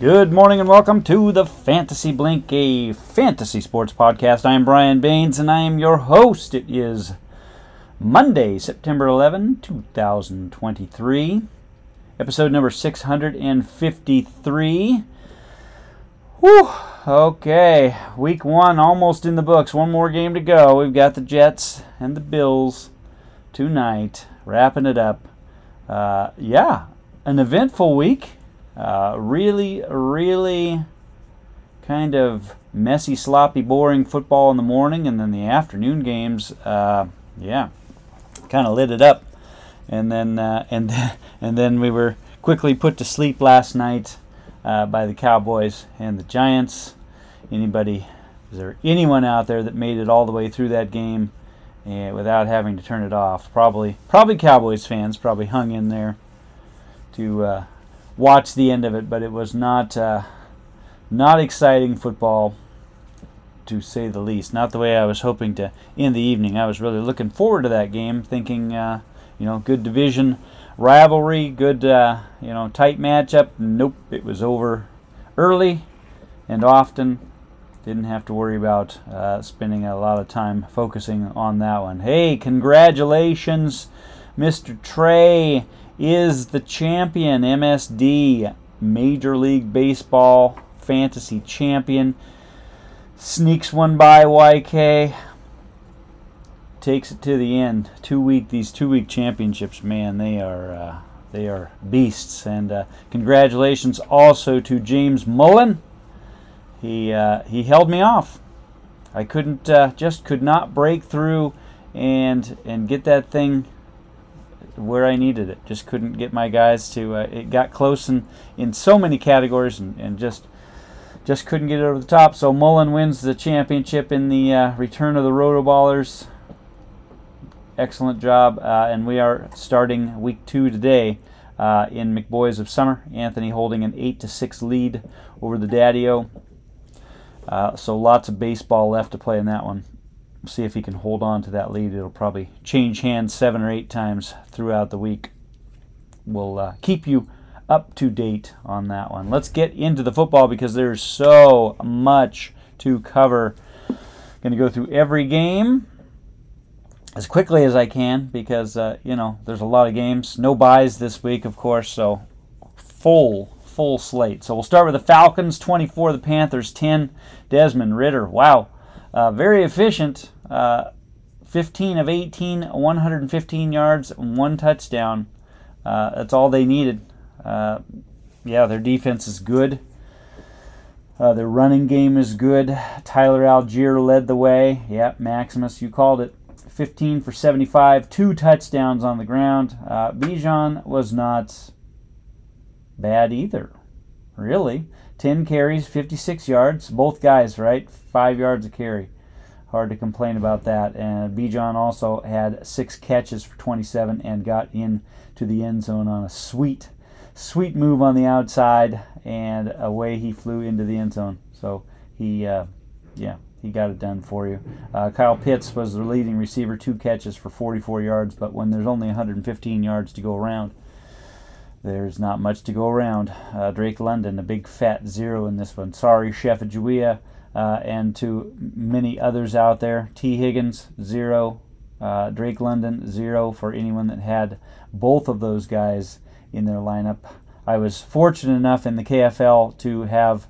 Good morning and welcome to the Fantasy Blink, a fantasy sports podcast. I am Brian Baines and I am your host. It is Monday, September 11, 2023, episode number 653. Whew, okay, week one almost in the books. One more game to go. We've got the Jets and the Bills tonight, wrapping it up. An eventful week. Really kind of messy, sloppy, boring football in the morning, and then the afternoon games, kind of lit it up. And then and then we were quickly put to sleep last night by the Cowboys and the Giants. Is there anyone out there that made it all the way through that game without having to turn it off? Probably Cowboys fans probably hung in there to watch the end of it, but it was not exciting football, to say the least. Not the way I was hoping to end the evening. I was really looking forward to that game, thinking, good division rivalry, good, tight matchup. Nope, it was over early and often. Didn't have to worry about spending a lot of time focusing on that one. Hey, congratulations, Mr. Trey is the champion. MSD, Major League Baseball fantasy champion, sneaks one by YK, takes it to the end. These two-week championships, man, they are beasts. And congratulations also to James Mullen. He held me off. I couldn't could not break through and get that thing where I needed it. Just couldn't get my guys to it got close in so many categories and just couldn't get it over the top. So Mullen wins the championship in the return of the Rotoballers. Excellent job. And we are starting week two today in McBoys of Summer. Anthony holding an 8-6 lead over the Daddy-O. So lots of baseball left to play in that one. See if he can hold on to that lead. It'll probably change hands 7 or 8 times throughout the week. We'll keep you up to date on that one. Let's get into the football because there's so much to cover. Going to go through every game as quickly as I can because, there's a lot of games. No buys this week, of course, so full slate. So we'll start with the Falcons, 24, the Panthers, 10. Desmond Ridder, wow. Very efficient, 15 of 18, 115 yards, 1 touchdown. That's all they needed. Their defense is good. Their running game is good. Tyler Algier led the way. Yep, Maximus, you called it. 15 for 75, 2 touchdowns on the ground. Bijan was not bad either, really. 10 carries, 56 yards. Both guys, right? 5 yards a carry. Hard to complain about that. And Bijan also had 6 catches for 27 and got into the end zone on a sweet move on the outside. And away he flew into the end zone. So he got it done for you. Kyle Pitts was the leading receiver. 2 catches for 44 yards. But when there's only 115 yards to go around, there's not much to go around. Drake London, a big fat 0 in this one. Sorry, Chef Ajouia, and to many others out there. T. Higgins, 0. Drake London, 0 for anyone that had both of those guys in their lineup. I was fortunate enough in the KFL to have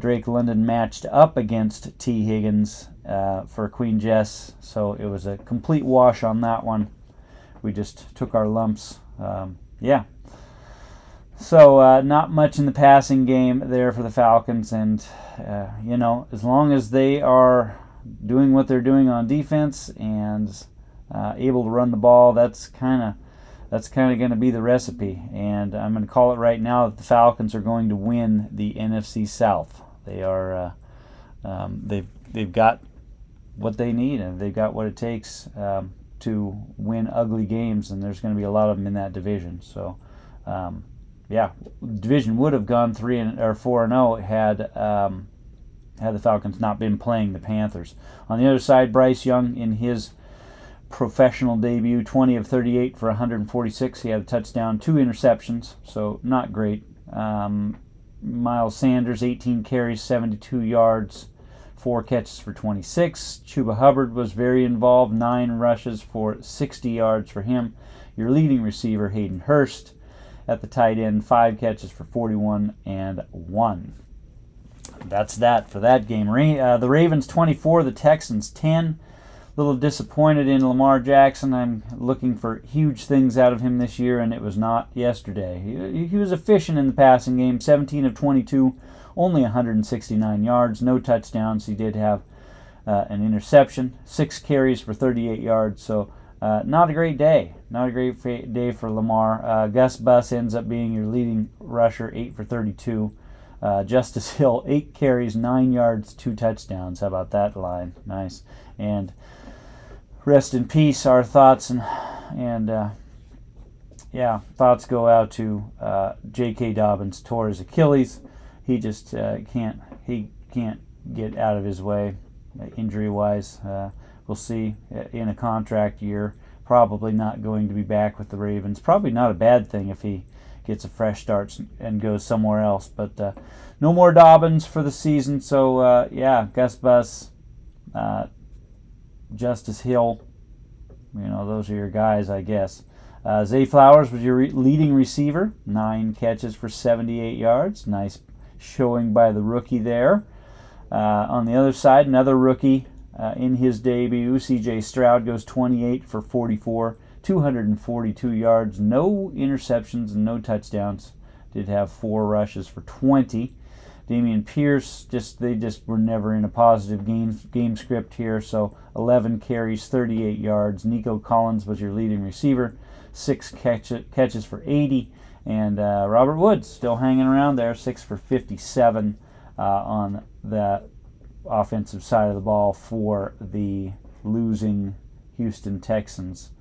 Drake London matched up against T. Higgins for Queen Jess, so it was a complete wash on that one. We just took our lumps. So not much in the passing game there for the Falcons. And, as long as they are doing what they're doing on defense and able to run the ball, that's kind of going to be the recipe. And I'm going to call it right now that the Falcons are going to win the NFC South. They are they've got what they need and they've got what it takes to win ugly games. And there's going to be a lot of them in that division. So, division would have gone 4-0 had the Falcons not been playing the Panthers. On the other side, Bryce Young in his professional debut, 20 of 38 for 146. He had a touchdown, 2 interceptions, so not great. Miles Sanders, 18 carries, 72 yards, 4 catches for 26. Chuba Hubbard was very involved, 9 rushes for 60 yards for him. Your leading receiver, Hayden Hurst, at the tight end, 5 catches for 41 and 1. That's that for that game. The Ravens 24, the Texans 10. A little disappointed in Lamar Jackson. I'm looking for huge things out of him this year, and it was not yesterday. He was efficient in the passing game, 17 of 22, only 169 yards, no touchdowns. He did have an interception, 6 carries for 38 yards, so not a great day. Not a great day for Lamar. Gus Bus ends up being your leading rusher, 8 for 32. Justice Hill, 8 carries, 9 yards, 2 touchdowns. How about that line? Nice. And rest in peace. Our thoughts thoughts go out to J.K. Dobbins. Tore his Achilles. He just can't get out of his way injury-wise. We'll see in a contract year. Probably not going to be back with the Ravens. Probably not a bad thing if he gets a fresh start and goes somewhere else. But no more Dobbins for the season. So, Gus Bus, Justice Hill, those are your guys, I guess. Zay Flowers was your leading receiver. 9 catches for 78 yards. Nice showing by the rookie there. On the other side, another rookie in his debut. C.J. Stroud goes 28 for 44. 242 yards, no interceptions, no touchdowns. Did have 4 rushes for 20. Damian Pierce, they were never in a positive game script here, so 11 carries, 38 yards. Nico Collins was your leading receiver, 6 catches for 80. And Robert Woods still hanging around there, 6 for 57 on the offensive side of the ball for the losing Houston Texans.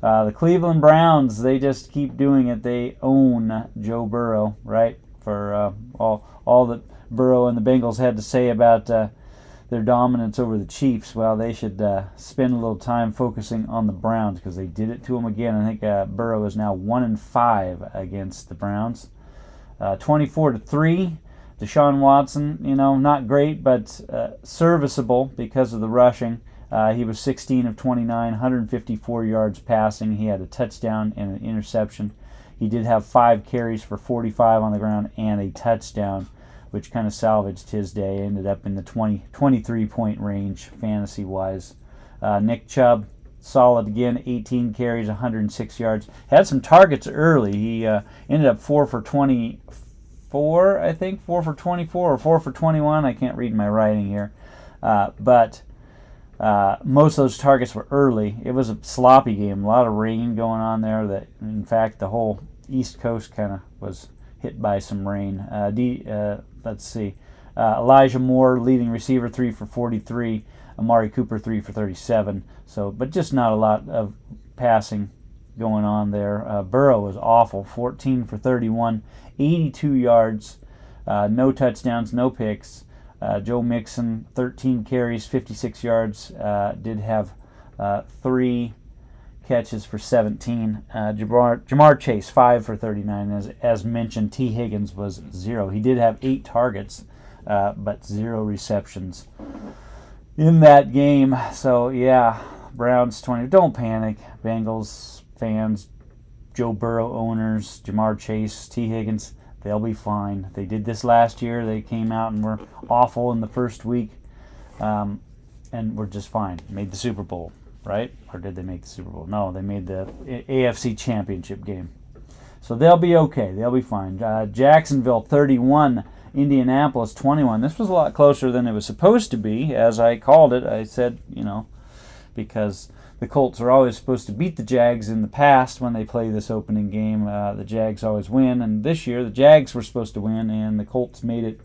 The Cleveland Browns, they just keep doing it. They own Joe Burrow, right? For all that Burrow and the Bengals had to say about their dominance over the Chiefs. Well, they should spend a little time focusing on the Browns because they did it to them again. I think Burrow is now 1-5 against the Browns. 24-3. Deshaun Watson, not great, but serviceable because of the rushing. He was 16 of 29, 154 yards passing. He had a touchdown and an interception. He did have 5 carries for 45 on the ground and a touchdown, which kind of salvaged his day. Ended up in the 23-point range fantasy-wise. Nick Chubb, solid again, 18 carries, 106 yards. Had some targets early. He ended up 4 for 24, I think. 4 for 24 or 4 for 21. I can't read my writing here. Most of those targets were early. It was a sloppy game, a lot of rain going on there. That, in fact, the whole East Coast kind of was hit by some rain. Elijah Moore, leading receiver, 3 for 43. Amari Cooper, 3 for 37. So, but just not a lot of passing going on there. Burrow was awful, 14 for 31, 82 yards, no touchdowns, no picks. Joe Mixon, 13 carries, 56 yards, did have 3 catches for 17. Jamar Chase, 5 for 39. As mentioned, T. Higgins was 0. He did have 8 targets, but 0 receptions in that game. So, Browns 20. Don't panic, Bengals fans, Joe Burrow owners, Jamar Chase, T. Higgins. They'll be fine. They did this last year. They came out and were awful in the first week, and were just fine. Made the Super Bowl, right? Or did they make the Super Bowl? No, they made the AFC Championship game. So they'll be okay. They'll be fine. Jacksonville 31, Indianapolis 21. This was a lot closer than it was supposed to be, as I called it. I said, because the Colts are always supposed to beat the Jags in the past when they play this opening game. The Jags always win, and this year the Jags were supposed to win, and the Colts made it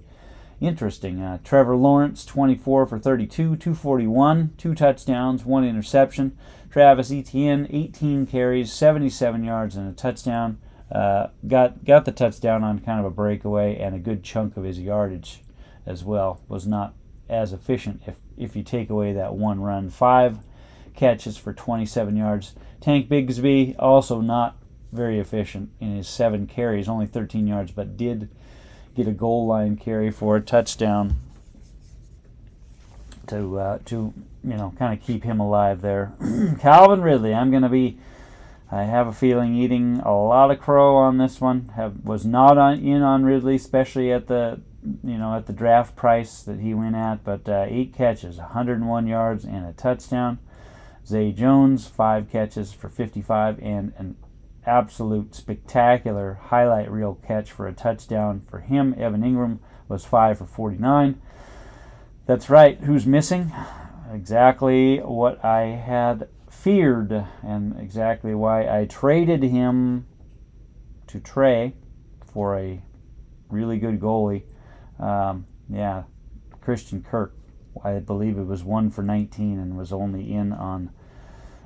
interesting. Trevor Lawrence, 24 for 32, 241, 2 touchdowns, 1 interception. Travis Etienne, 18 carries, 77 yards, and a touchdown. Got the touchdown on kind of a breakaway, and a good chunk of his yardage as well. Was not as efficient if you take away that one run. 5 catches for 27 yards. Tank Bigsby, also not very efficient in his 7 carries, only 13 yards, but did get a goal line carry for a touchdown to you know, kind of keep him alive there. Calvin Ridley, I'm going to be, I have a feeling, eating a lot of crow on this one. Was not in on Ridley, especially at the, you know, at the draft price that he went at, but 8 catches, 101 yards and a touchdown. Zay Jones, 5 catches for 55 and an absolute spectacular highlight reel catch for a touchdown for him. Evan Ingram was 5 for 49. That's right, who's missing? Exactly what I had feared and exactly why I traded him to Trey for a really good goalie. Yeah, Christian Kirk, I believe it was 1 for 19 and was only in on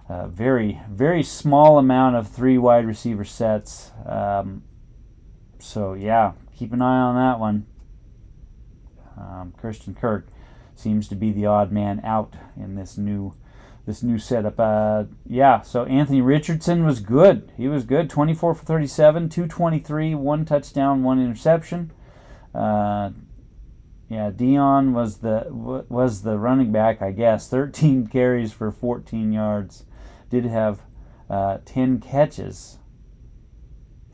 a very, very small amount of 3 wide receiver sets. So, yeah, keep an eye on that one. Christian Kirk seems to be the odd man out in this new setup. Yeah, so Anthony Richardson was good. He was good, 24 for 37, 223, 1 touchdown, 1 interception. Yeah, Dion was the running back, I guess. 13 carries for 14 yards. Did have 10 catches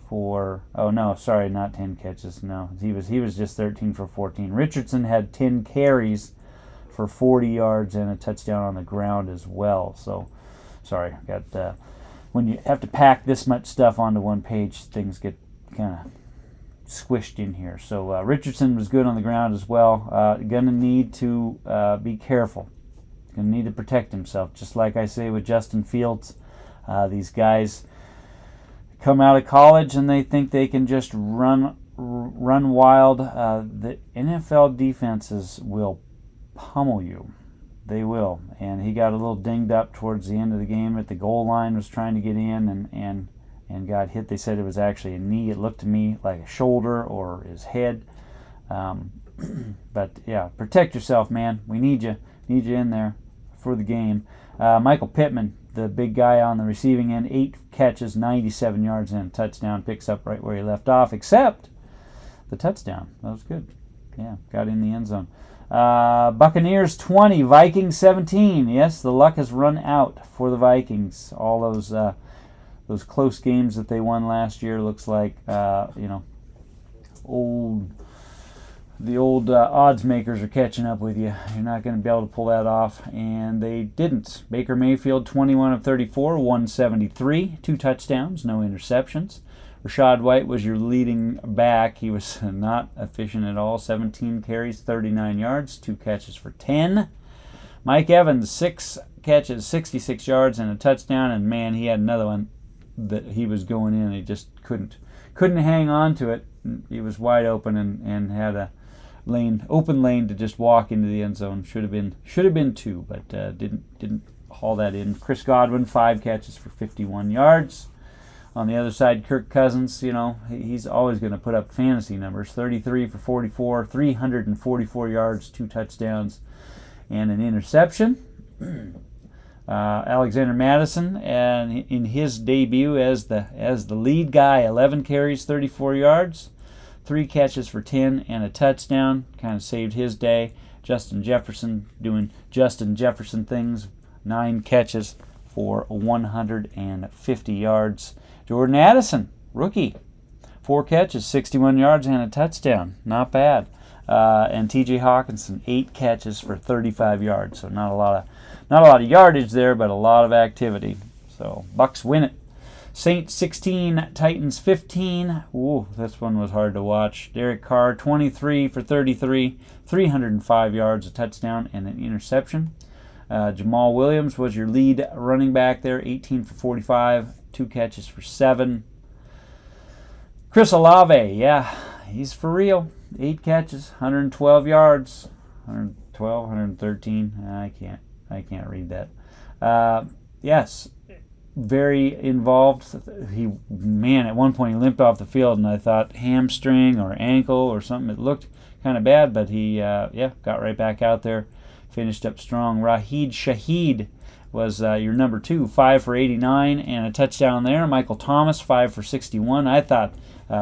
for, oh no, sorry, not 10 catches. No, he was just 13 for 14. Richardson had 10 carries for 40 yards and a touchdown on the ground as well. So, sorry, got when you have to pack this much stuff onto one page, things get kind of squished in here. So Richardson was good on the ground as well. Gonna need to be careful. Gonna need to protect himself, just like I say with Justin Fields. These guys come out of college and they think they can just run wild. The NFL defenses will pummel you. They will. And he got a little dinged up towards the end of the game at the goal line. Was trying to get in and got hit. They said it was actually a knee. It looked to me like a shoulder or his head. But yeah, protect yourself, man. We need you. Need you in there for the game. Michael Pittman, the big guy on the receiving end, 8 catches, 97 yards, and a touchdown. Picks up right where he left off, except the touchdown. That was good. Yeah, got in the end zone. Buccaneers 20, Vikings 17. Yes, the luck has run out for the Vikings. All those close games that they won last year, looks like, you know, the old odds makers are catching up with you. You're not going to be able to pull that off, and they didn't. Baker Mayfield, 21 of 34, 173, 2 touchdowns, no interceptions. Rachaad White was your leading back. He was not efficient at all, 17 carries, 39 yards, 2 catches for 10. Mike Evans, 6 catches, 66 yards, and a touchdown, and man, he had another one that he was going in. He just couldn't hang on to it. He was wide open and had a open lane to just walk into the end zone. Should have been 2, but didn't haul that in. Chris Godwin, 5 catches for 51 yards. On the other side, Kirk Cousins, you know, he's always going to put up fantasy numbers. 33 for 44, 344 yards, 2 touchdowns, and an interception. Alexander Madison, and in his debut as the lead guy, 11 carries, 34 yards, 3 catches for 10 and a touchdown. Kind of saved his day. Justin Jefferson doing Justin Jefferson things, 9 catches for 150 yards. Jordan Addison, rookie, 4 catches, 61 yards and a touchdown. Not bad. And T.J. Hawkinson, 8 catches for 35 yards. So not a lot of yardage there, but a lot of activity. So Bucks win it. Saints 16, Titans 15. Ooh, this one was hard to watch. Derek Carr, 23 for 33, 305 yards, a touchdown, and an interception. Jamal Williams was your lead running back there, 18 for 45, 2 catches for 7. Chris Olave, yeah, he's for real. 8 catches, 112 yards, 112, 113. I can't read that. Yes, very involved. Man, at one point he limped off the field, and I thought hamstring or ankle or something. It looked kind of bad, but he got right back out there, finished up strong. Rashid Shaheed was your number two, 5 for 89 and a touchdown there. Michael Thomas, 5 for 61. I thought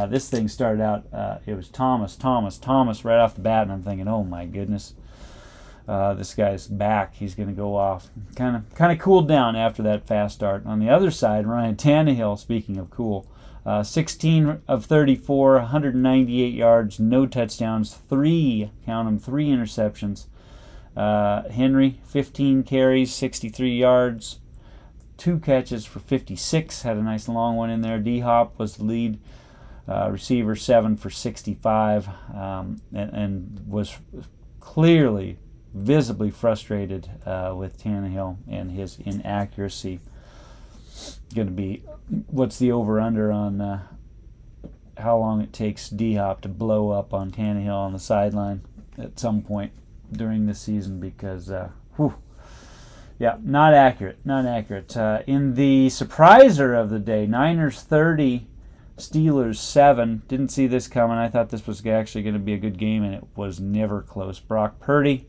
this thing started out, it was Thomas right off the bat, and I'm thinking, oh my goodness, this guy's back. He's going to go off. Kind of cooled down after that fast start. On the other side, Ryan Tannehill, speaking of cool, 16 of 34, 198 yards, no touchdowns, three interceptions. Henry, 15 carries, 63 yards, 2 catches for 56. Had a nice long one in there. DeHop was the lead receiver, 7 for 65, and was clearly, visibly frustrated with Tannehill and his inaccuracy. Going to be, what's the over-under on how long it takes DeHop to blow up on Tannehill on the sideline at some point during the season? Because, yeah, not accurate. In the surpriser of the day, Niners 30, Steelers 7. Didn't see this coming. I thought this was actually going to be a good game, and it was never close. Brock Purdy,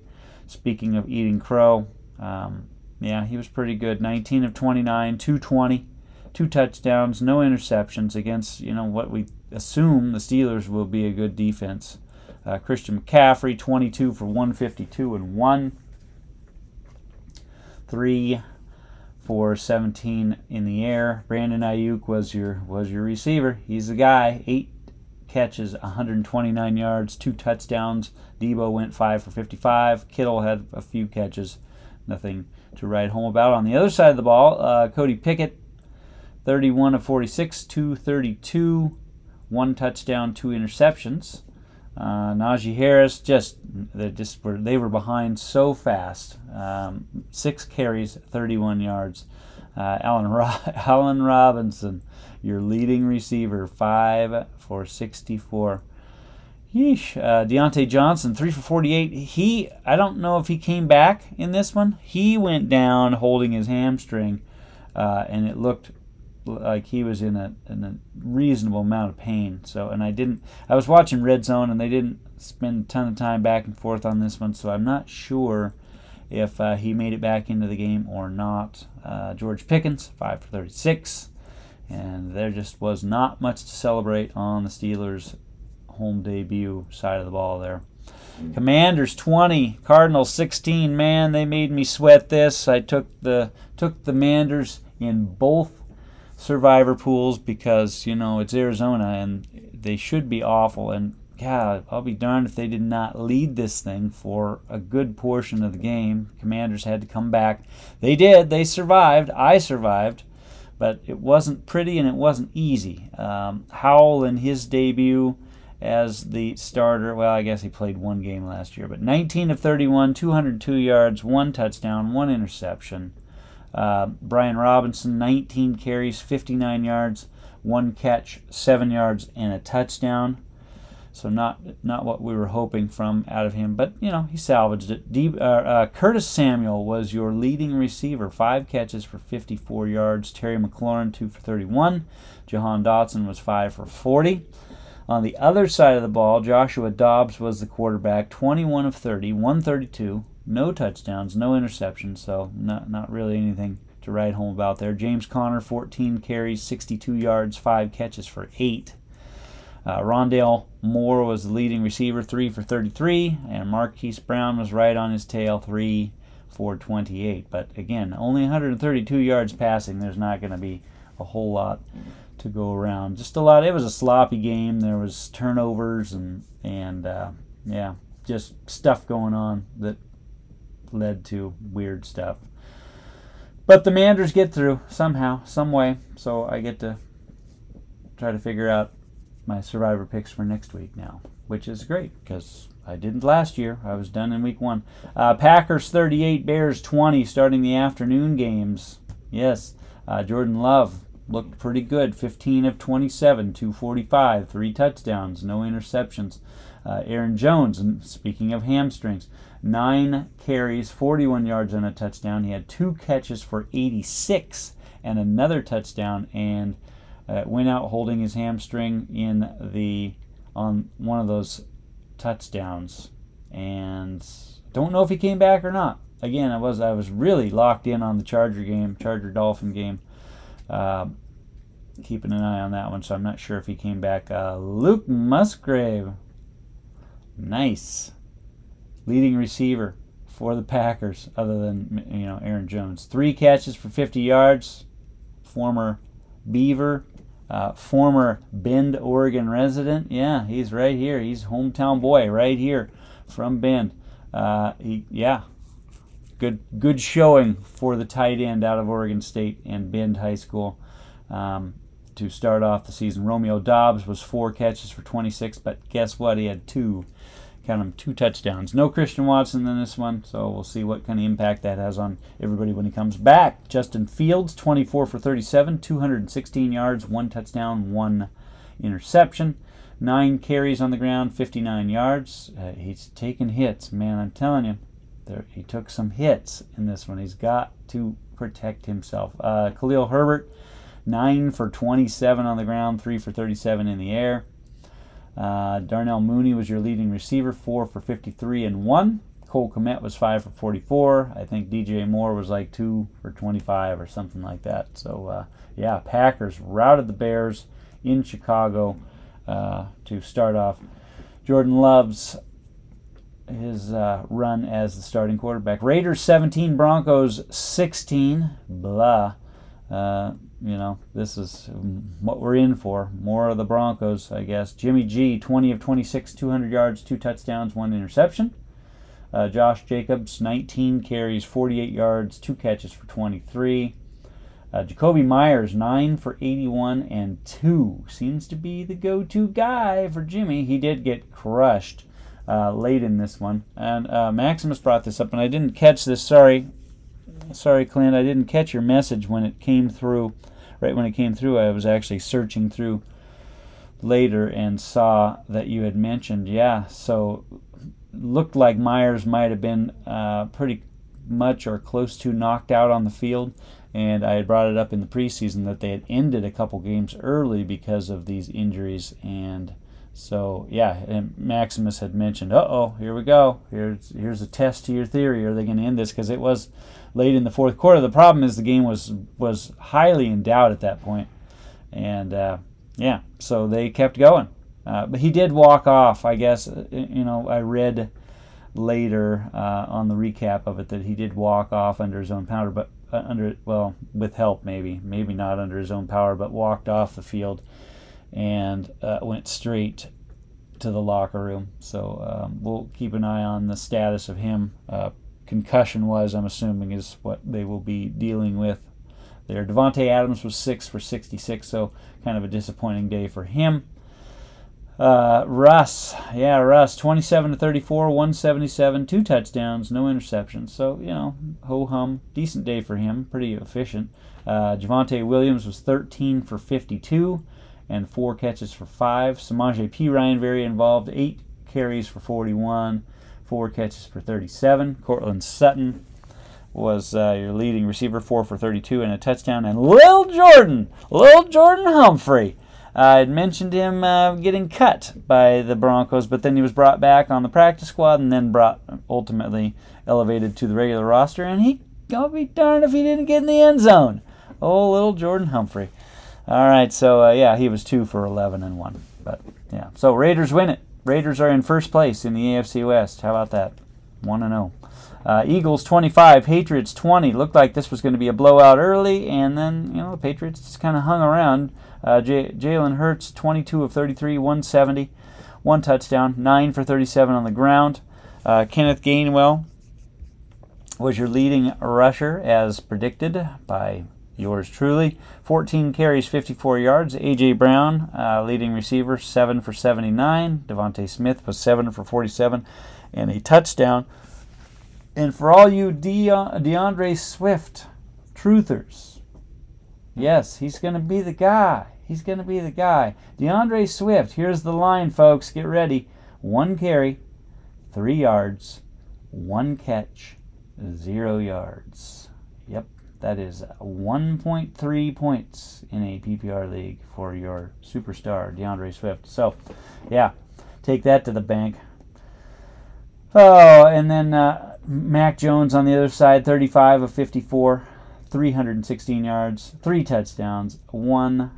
speaking of eating crow, yeah, he was pretty good. 19 of 29, 220, 2 touchdowns, no interceptions against, you know, what we assume the Steelers will be a good defense. Christian McCaffrey, 22 for 152 and 1. 3 for 17 in the air. Brandon Ayuk was your receiver. He's the guy. 8 catches, 129 yards, 2 touchdowns. Debo went 5 for 55. Kittle had a few catches. Nothing to write home about. On the other side of the ball, Cody Pickett, 31 of 46, 232, 1 touchdown, 2 interceptions. Najee Harris, they were behind so fast. 6 carries, 31 yards. Allen Robinson, your leading receiver, 5 for 64. Yeesh. Deontay Johnson, 3 for 48. I don't know if he came back in this one. He went down holding his hamstring, and it looked like he was in a reasonable amount of pain. So, and I was watching Red Zone, and they didn't spend a ton of time back and forth on this one, so I'm not sure if he made it back into the game or not. George Pickens, 5 for 36, and there just was not much to celebrate on the Steelers' home debut side of the ball there. Commanders 20, Cardinals 16. Man, they made me sweat this. I took the Manders in both survivor pools because, you know, it's Arizona and they should be awful. And God, I'll be darned if they did not lead this thing for a good portion of the game. Commanders had to come back. They did. They survived. I survived. But it wasn't pretty and it wasn't easy. Howell in his debut as the starter, well, I guess he played 1 game last year, but 19 of 31, 202 yards, 1 touchdown, 1 interception. Brian Robinson, 19 carries, 59 yards, 1 catch, 7 yards, and a touchdown. So not what we were hoping from out of him, but, you know, he salvaged it. Curtis Samuel was your leading receiver, 5 catches for 54 yards. Terry McLaurin, 2 for 31. Jahan Dotson was 5 for 40. On the other side of the ball, Joshua Dobbs was the quarterback, 21 of 30, 132, no touchdowns, no interceptions, so not really anything to write home about there. James Conner, 14 carries, 62 yards, 5 catches for 8. Rondale Moore was the leading receiver, 3 for 33, and Marquise Brown was right on his tail, 3 for 28. But again, only 132 yards passing. There's not going to be a whole lot to go around. Just a lot. It was a sloppy game. There was turnovers and yeah, just stuff going on that led to weird stuff. But the Manders get through somehow, some way. So I get to try to figure out my survivor picks for next week now, which is great because I didn't last year. I was done in week 1. Packers 38, Bears 20, starting the afternoon games. Yes, Jordan Love looked pretty good. 15 of 27, 245, 3 touchdowns, no interceptions. Aaron Jones, and speaking of hamstrings, 9 carries, 41 yards and a touchdown. He had 2 catches for 86 and another touchdown, and went out holding his hamstring on one of those touchdowns. And don't know if he came back or not. again, I was really locked in on the Charger game, Charger-Dolphin game. Keeping an eye on that one, so I'm not sure if he came back. Luke Musgrave. Nice. Leading receiver for the Packers, other than, you know, Aaron Jones. 3 catches for 50 yards. Former Beaver. Former Bend, Oregon resident. Yeah, he's right here. He's hometown boy right here from Bend. Good showing for the tight end out of Oregon State and Bend High School to start off the season. Romeo Dobbs was 4 catches for 26, but guess what? He had 2, count them, 2 touchdowns. No Christian Watson in this one, so we'll see what kind of impact that has on everybody when he comes back. Justin Fields, 24 for 37, 216 yards, 1 touchdown, 1 interception. 9 carries on the ground, 59 yards. He's taking hits. Man, I'm telling you, he took some hits in this one. He's got to protect himself. Khalil Herbert, 9 for 27 on the ground, 3 for 37 in the air. Darnell Mooney was your leading receiver, 4 for 53 and 1. Cole Kmet was 5 for 44. I think DJ Moore was like 2 for 25 or something like that. So, yeah, Packers routed the Bears in Chicago to start off. Jordan Love's his run as the starting quarterback. Raiders 17, Broncos 16. Blah. You know, this is what we're in for. More of the Broncos, I guess. Jimmy G, 20 of 26, 200 yards, 2 touchdowns, 1 interception. Josh Jacobs, 19 carries, 48 yards, 2 catches for 23. Jacoby Myers, 9 for 81 and 2. Seems to be the go-to guy for Jimmy. He did get crushed late in this one. And Maximus brought this up, and I didn't catch this. Sorry, Clint, I didn't catch your message when it came through. Right when it came through, I was actually searching through later and saw that you had mentioned, yeah, so looked like Myers might have been pretty much or close to knocked out on the field, and I had brought it up in the preseason that they had ended a couple games early because of these injuries, and so, yeah, and Maximus had mentioned, uh-oh, here we go. Here's a test to your theory. Are they going to end this? Because it was late in the fourth quarter. The problem is the game was highly in doubt at that point. And, yeah, so they kept going. But he did walk off, I guess. You know, I read later on the recap of it that he did walk off under his own power, but with help maybe. Maybe not under his own power, but walked off the field and went straight to the locker room. So we'll keep an eye on the status of him. Concussion-wise, I'm assuming, is what they will be dealing with there. Devontae Adams was 6 for 66, so kind of a disappointing day for him. Russ, 27 to 34, 177, 2 touchdowns, no interceptions. So, you know, ho-hum, decent day for him, pretty efficient. Javonte Williams was 13 for 52. And 4 catches for 5. Samaje P. Ryan, very involved. 8 carries for 41. 4 catches for 37. Cortland Sutton was your leading receiver. 4 for 32 and a touchdown. And Lil Jordan Humphrey. I had mentioned him getting cut by the Broncos, but then he was brought back on the practice squad and then ultimately elevated to the regular roster. And he, I'll be darned if he didn't get in the end zone. Oh, Lil Jordan Humphrey. All right, so, yeah, he was 2 for 11 and 1. But, yeah, so Raiders win it. Raiders are in first place in the AFC West. How about that? 1-0. Eagles 25, Patriots 20. Looked like this was going to be a blowout early, and then, you know, the Patriots just kind of hung around. Jalen Hurts, 22 of 33, 170, 1 touchdown, 9 for 37 on the ground. Kenneth Gainwell was your leading rusher, as predicted by yours truly. 14 carries, 54 yards. A.J. Brown, leading receiver, 7 for 79. Devontae Smith was 7 for 47 and a touchdown. And for all you DeAndre Swift truthers, yes, he's going to be the guy. He's going to be the guy. DeAndre Swift, here's the line, folks. Get ready. 1 carry, 3 yards, 1 catch, 0 yards. Yep. That is 1.3 points in a PPR league for your superstar, DeAndre Swift. So, yeah, take that to the bank. Oh, and then Mac Jones on the other side, 35 of 54, 316 yards, 3 touchdowns, 1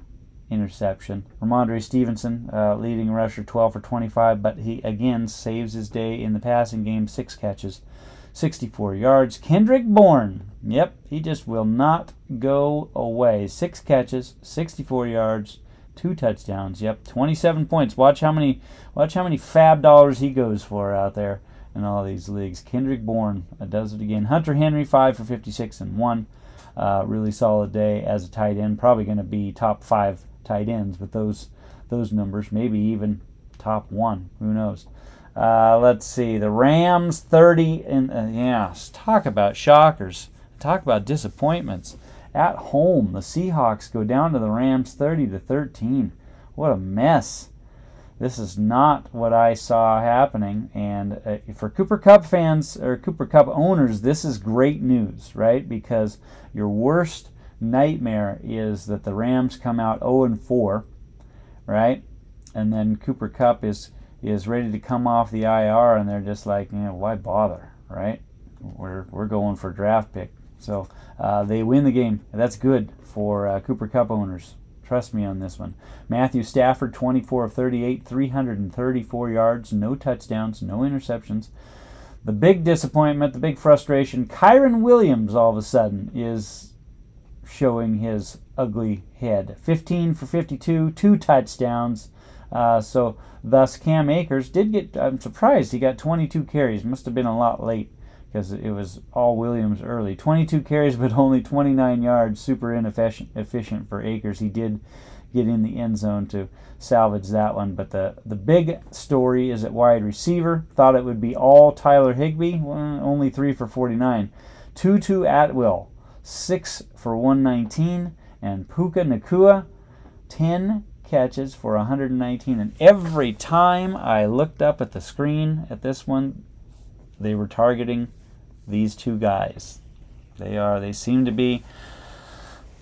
interception. Ramondre Stevenson, leading rusher, 12 for 25, but he again saves his day in the passing game, 6 catches, 64 yards. Kendrick Bourne, yep, he just will not go away. 6 catches, 64 yards, 2 touchdowns. Yep, 27 points. Watch how many fab dollars he goes for out there in all these leagues. Kendrick Bourne does it again. Hunter Henry, 5 for 56 and 1. Really solid day as a tight end. Probably going to be top 5 tight ends with those numbers. Maybe even top 1. Who knows? Let's see. The Rams, 30. Yeah, talk about shockers. Talk about disappointments. At home, the Seahawks go down to the Rams 30-13. What a mess. This is not what I saw happening. And for Cooper Kupp fans or Cooper Kupp owners, this is great news, right? Because your worst nightmare is that the Rams come out 0-4, right? And then Cooper Kupp is ready to come off the IR, and they're just like, you know, why bother, right? We're going for draft pick. So they win the game. That's good for Cooper Kupp owners. Trust me on this one. Matthew Stafford, 24 of 38, 334 yards, no touchdowns, no interceptions. The big disappointment, the big frustration, Kyren Williams all of a sudden is showing his ugly head. 15 for 52, 2 touchdowns. So thus Cam Akers did get, I'm surprised he got 22 carries. Must have been a lot late, because it was all Williams early. 22 carries, but only 29 yards. Super inefficient for Akers. He did get in the end zone to salvage that one. But the big story is at wide receiver. Thought it would be all Tyler Higbee. Well, only 3 for 49. Tutu Atwell, 6 for 119. And Puka Nacua, 10 catches for 119. And every time I looked up at the screen at this one, they were targeting these 2 guys. They seem to be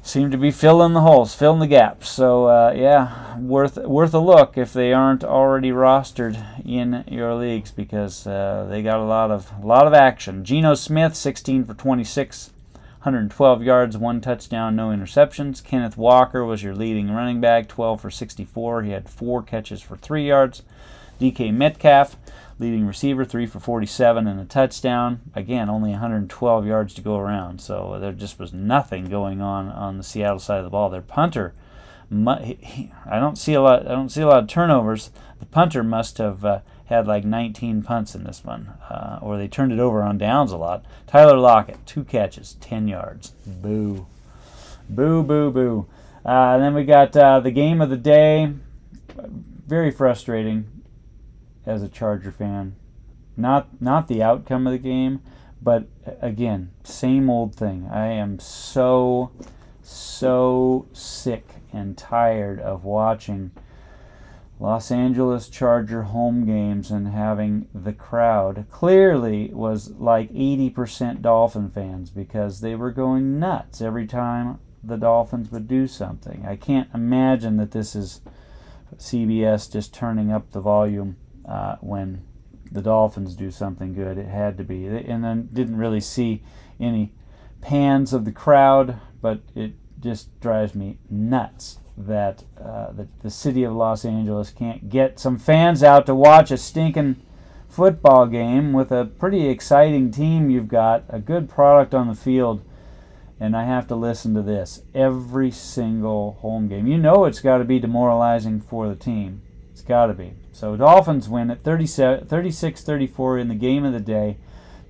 filling the holes, filling the gaps. So yeah, worth a look if they aren't already rostered in your leagues, because they got a lot of action. Geno Smith, 16 for 26, 112 yards, 1 touchdown, no interceptions. Kenneth Walker was your leading running back, 12 for 64. He had 4 catches for 3 yards. DK Metcalf, leading receiver, 3 for 47 and a touchdown. Again, only 112 yards to go around, so there just was nothing going on the Seattle side of the ball. Their punter, I don't see a lot of turnovers. The punter must have had like 19 punts in this one, or they turned it over on downs a lot. Tyler Lockett, 2 catches, 10 yards. Boo, boo, boo, boo. And then we got the game of the day. Very frustrating as a Charger fan, not the outcome of the game, but again, same old thing. I am so sick and tired of watching Los Angeles Charger home games and having the crowd clearly was like 80% Dolphin fans, because they were going nuts every time the Dolphins would do something. I can't imagine that this is CBS just turning up the volume when the Dolphins do something good. It had to be. And then didn't really see any pans of the crowd, but it just drives me nuts that the city of Los Angeles can't get some fans out to watch a stinking football game with a pretty exciting team. You've got a good product on the field, and I have to listen to this every single home game. You know it's got to be demoralizing for the team. It's got to be. So Dolphins win at 36-34 in the game of the day.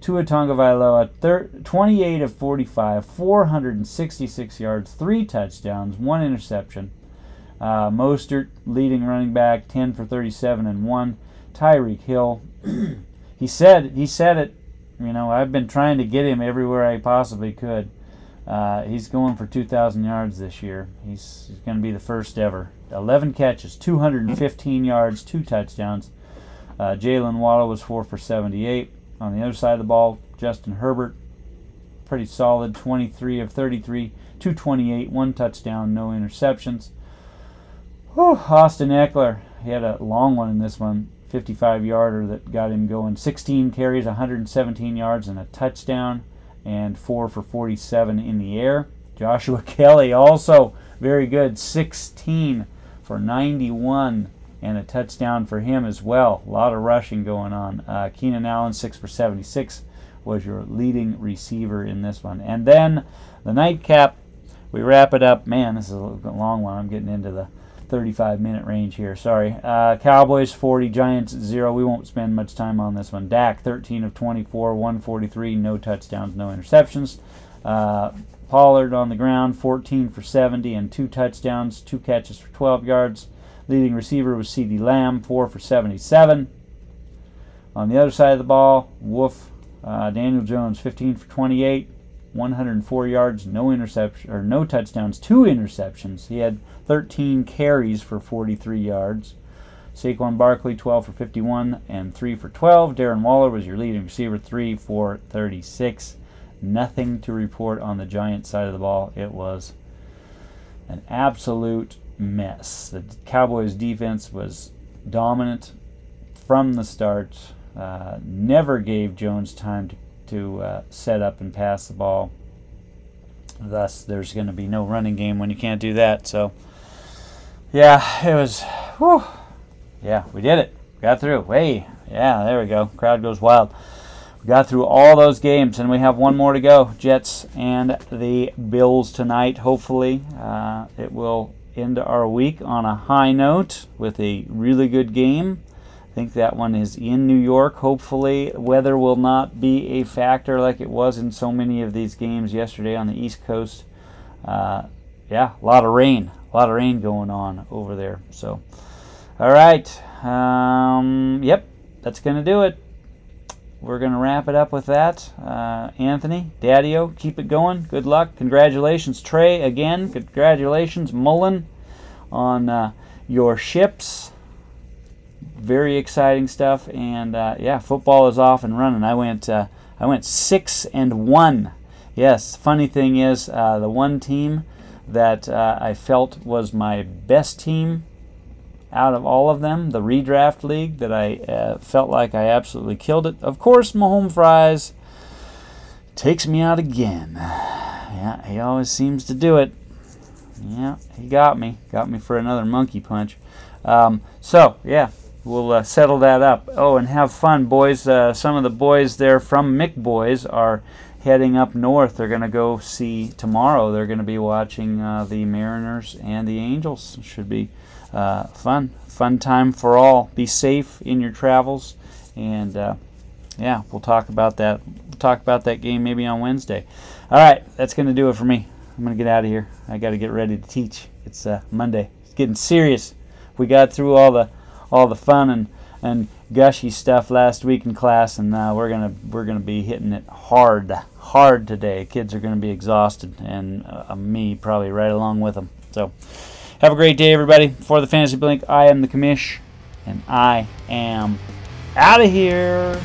Tua Tagovailoa, 28 of 45, 466 yards, 3 touchdowns, 1 interception. Mostert, leading running back, 10 for 37 and 1. Tyreek Hill, he said it. You know, I've been trying to get him everywhere I possibly could. He's going for 2,000 yards this year. He's going to be the first ever. 11 catches, 215 yards, 2 touchdowns. Jalen Waddle was 4 for 78. On the other side of the ball, Justin Herbert, pretty solid, 23 of 33, 228, 1 touchdown, no interceptions. Whew, Austin Eckler, he had a long one in this one, 55-yarder that got him going. 16 carries, 117 yards, and a touchdown, and 4 for 47 in the air. Joshua Kelly also very good, 16 for 91 and a touchdown for him as well. A lot of rushing going on. Keenan Allen, 6 for 76, was your leading receiver in this one. And then the nightcap, we wrap it up. Man, this is a long one. I'm getting into the 35-minute range here. Sorry. Cowboys 40, Giants 0. We won't spend much time on this one. Dak, 13 of 24, 143, no touchdowns, no interceptions. Pollard on the ground, 14 for 70 and 2 touchdowns, 2 catches for 12 yards. Leading receiver was CeeDee Lamb, 4 for 77. On the other side of the ball, Wolf, Daniel Jones, 15 for 28, 104 yards, no touchdowns, 2 interceptions. He had 13 carries for 43 yards. Saquon Barkley, 12 for 51 and 3 for 12. Darren Waller was your leading receiver, 3 for 36. Nothing to report on the Giants side of the ball. It was an absolute mess. The Cowboys defense was dominant from the start. Never gave Jones time to set up and pass the ball. Thus, there's going to be no running game when you can't do that. So, yeah, it was, whew. Yeah, we did it. Got through. Hey, yeah, there we go. Crowd goes wild. We got through all those games, and we have one more to go. Jets and the Bills tonight, hopefully. It will end our week on a high note with a really good game. I think that one is in New York. Hopefully, weather will not be a factor like it was in so many of these games yesterday on the East Coast. Yeah, a lot of rain going on over there. So, all right, yep, that's gonna do it. We're gonna wrap it up with that. Anthony, Daddio, keep it going. Good luck. Congratulations, Trey. Again, congratulations, Mullen, on your ships. Very exciting stuff, and yeah, football is off and running. I went 6-1. Yes, funny thing is, the one team that I felt was my best team out of all of them, the redraft league that I felt like I absolutely killed it. Of course, Mahomes Fries takes me out again. Yeah, he always seems to do it. Yeah, he got me for another monkey punch. So yeah. We'll settle that up. Oh, and have fun, boys. Some of the boys there from McBoys are heading up north. They're going to go see tomorrow. They're going to be watching the Mariners and the Angels. Should be fun. Fun time for all. Be safe in your travels. And, yeah, we'll talk about that. We'll talk about that game maybe on Wednesday. All right, that's going to do it for me. I'm going to get out of here. I got to get ready to teach. It's Monday. It's getting serious. We got through all the fun and gushy stuff last week in class, and we're gonna be hitting it hard today. Kids are gonna be exhausted, and me probably right along with them. So, have a great day, everybody. For the Fantasy Blink, I am the Commish, and I am out of here.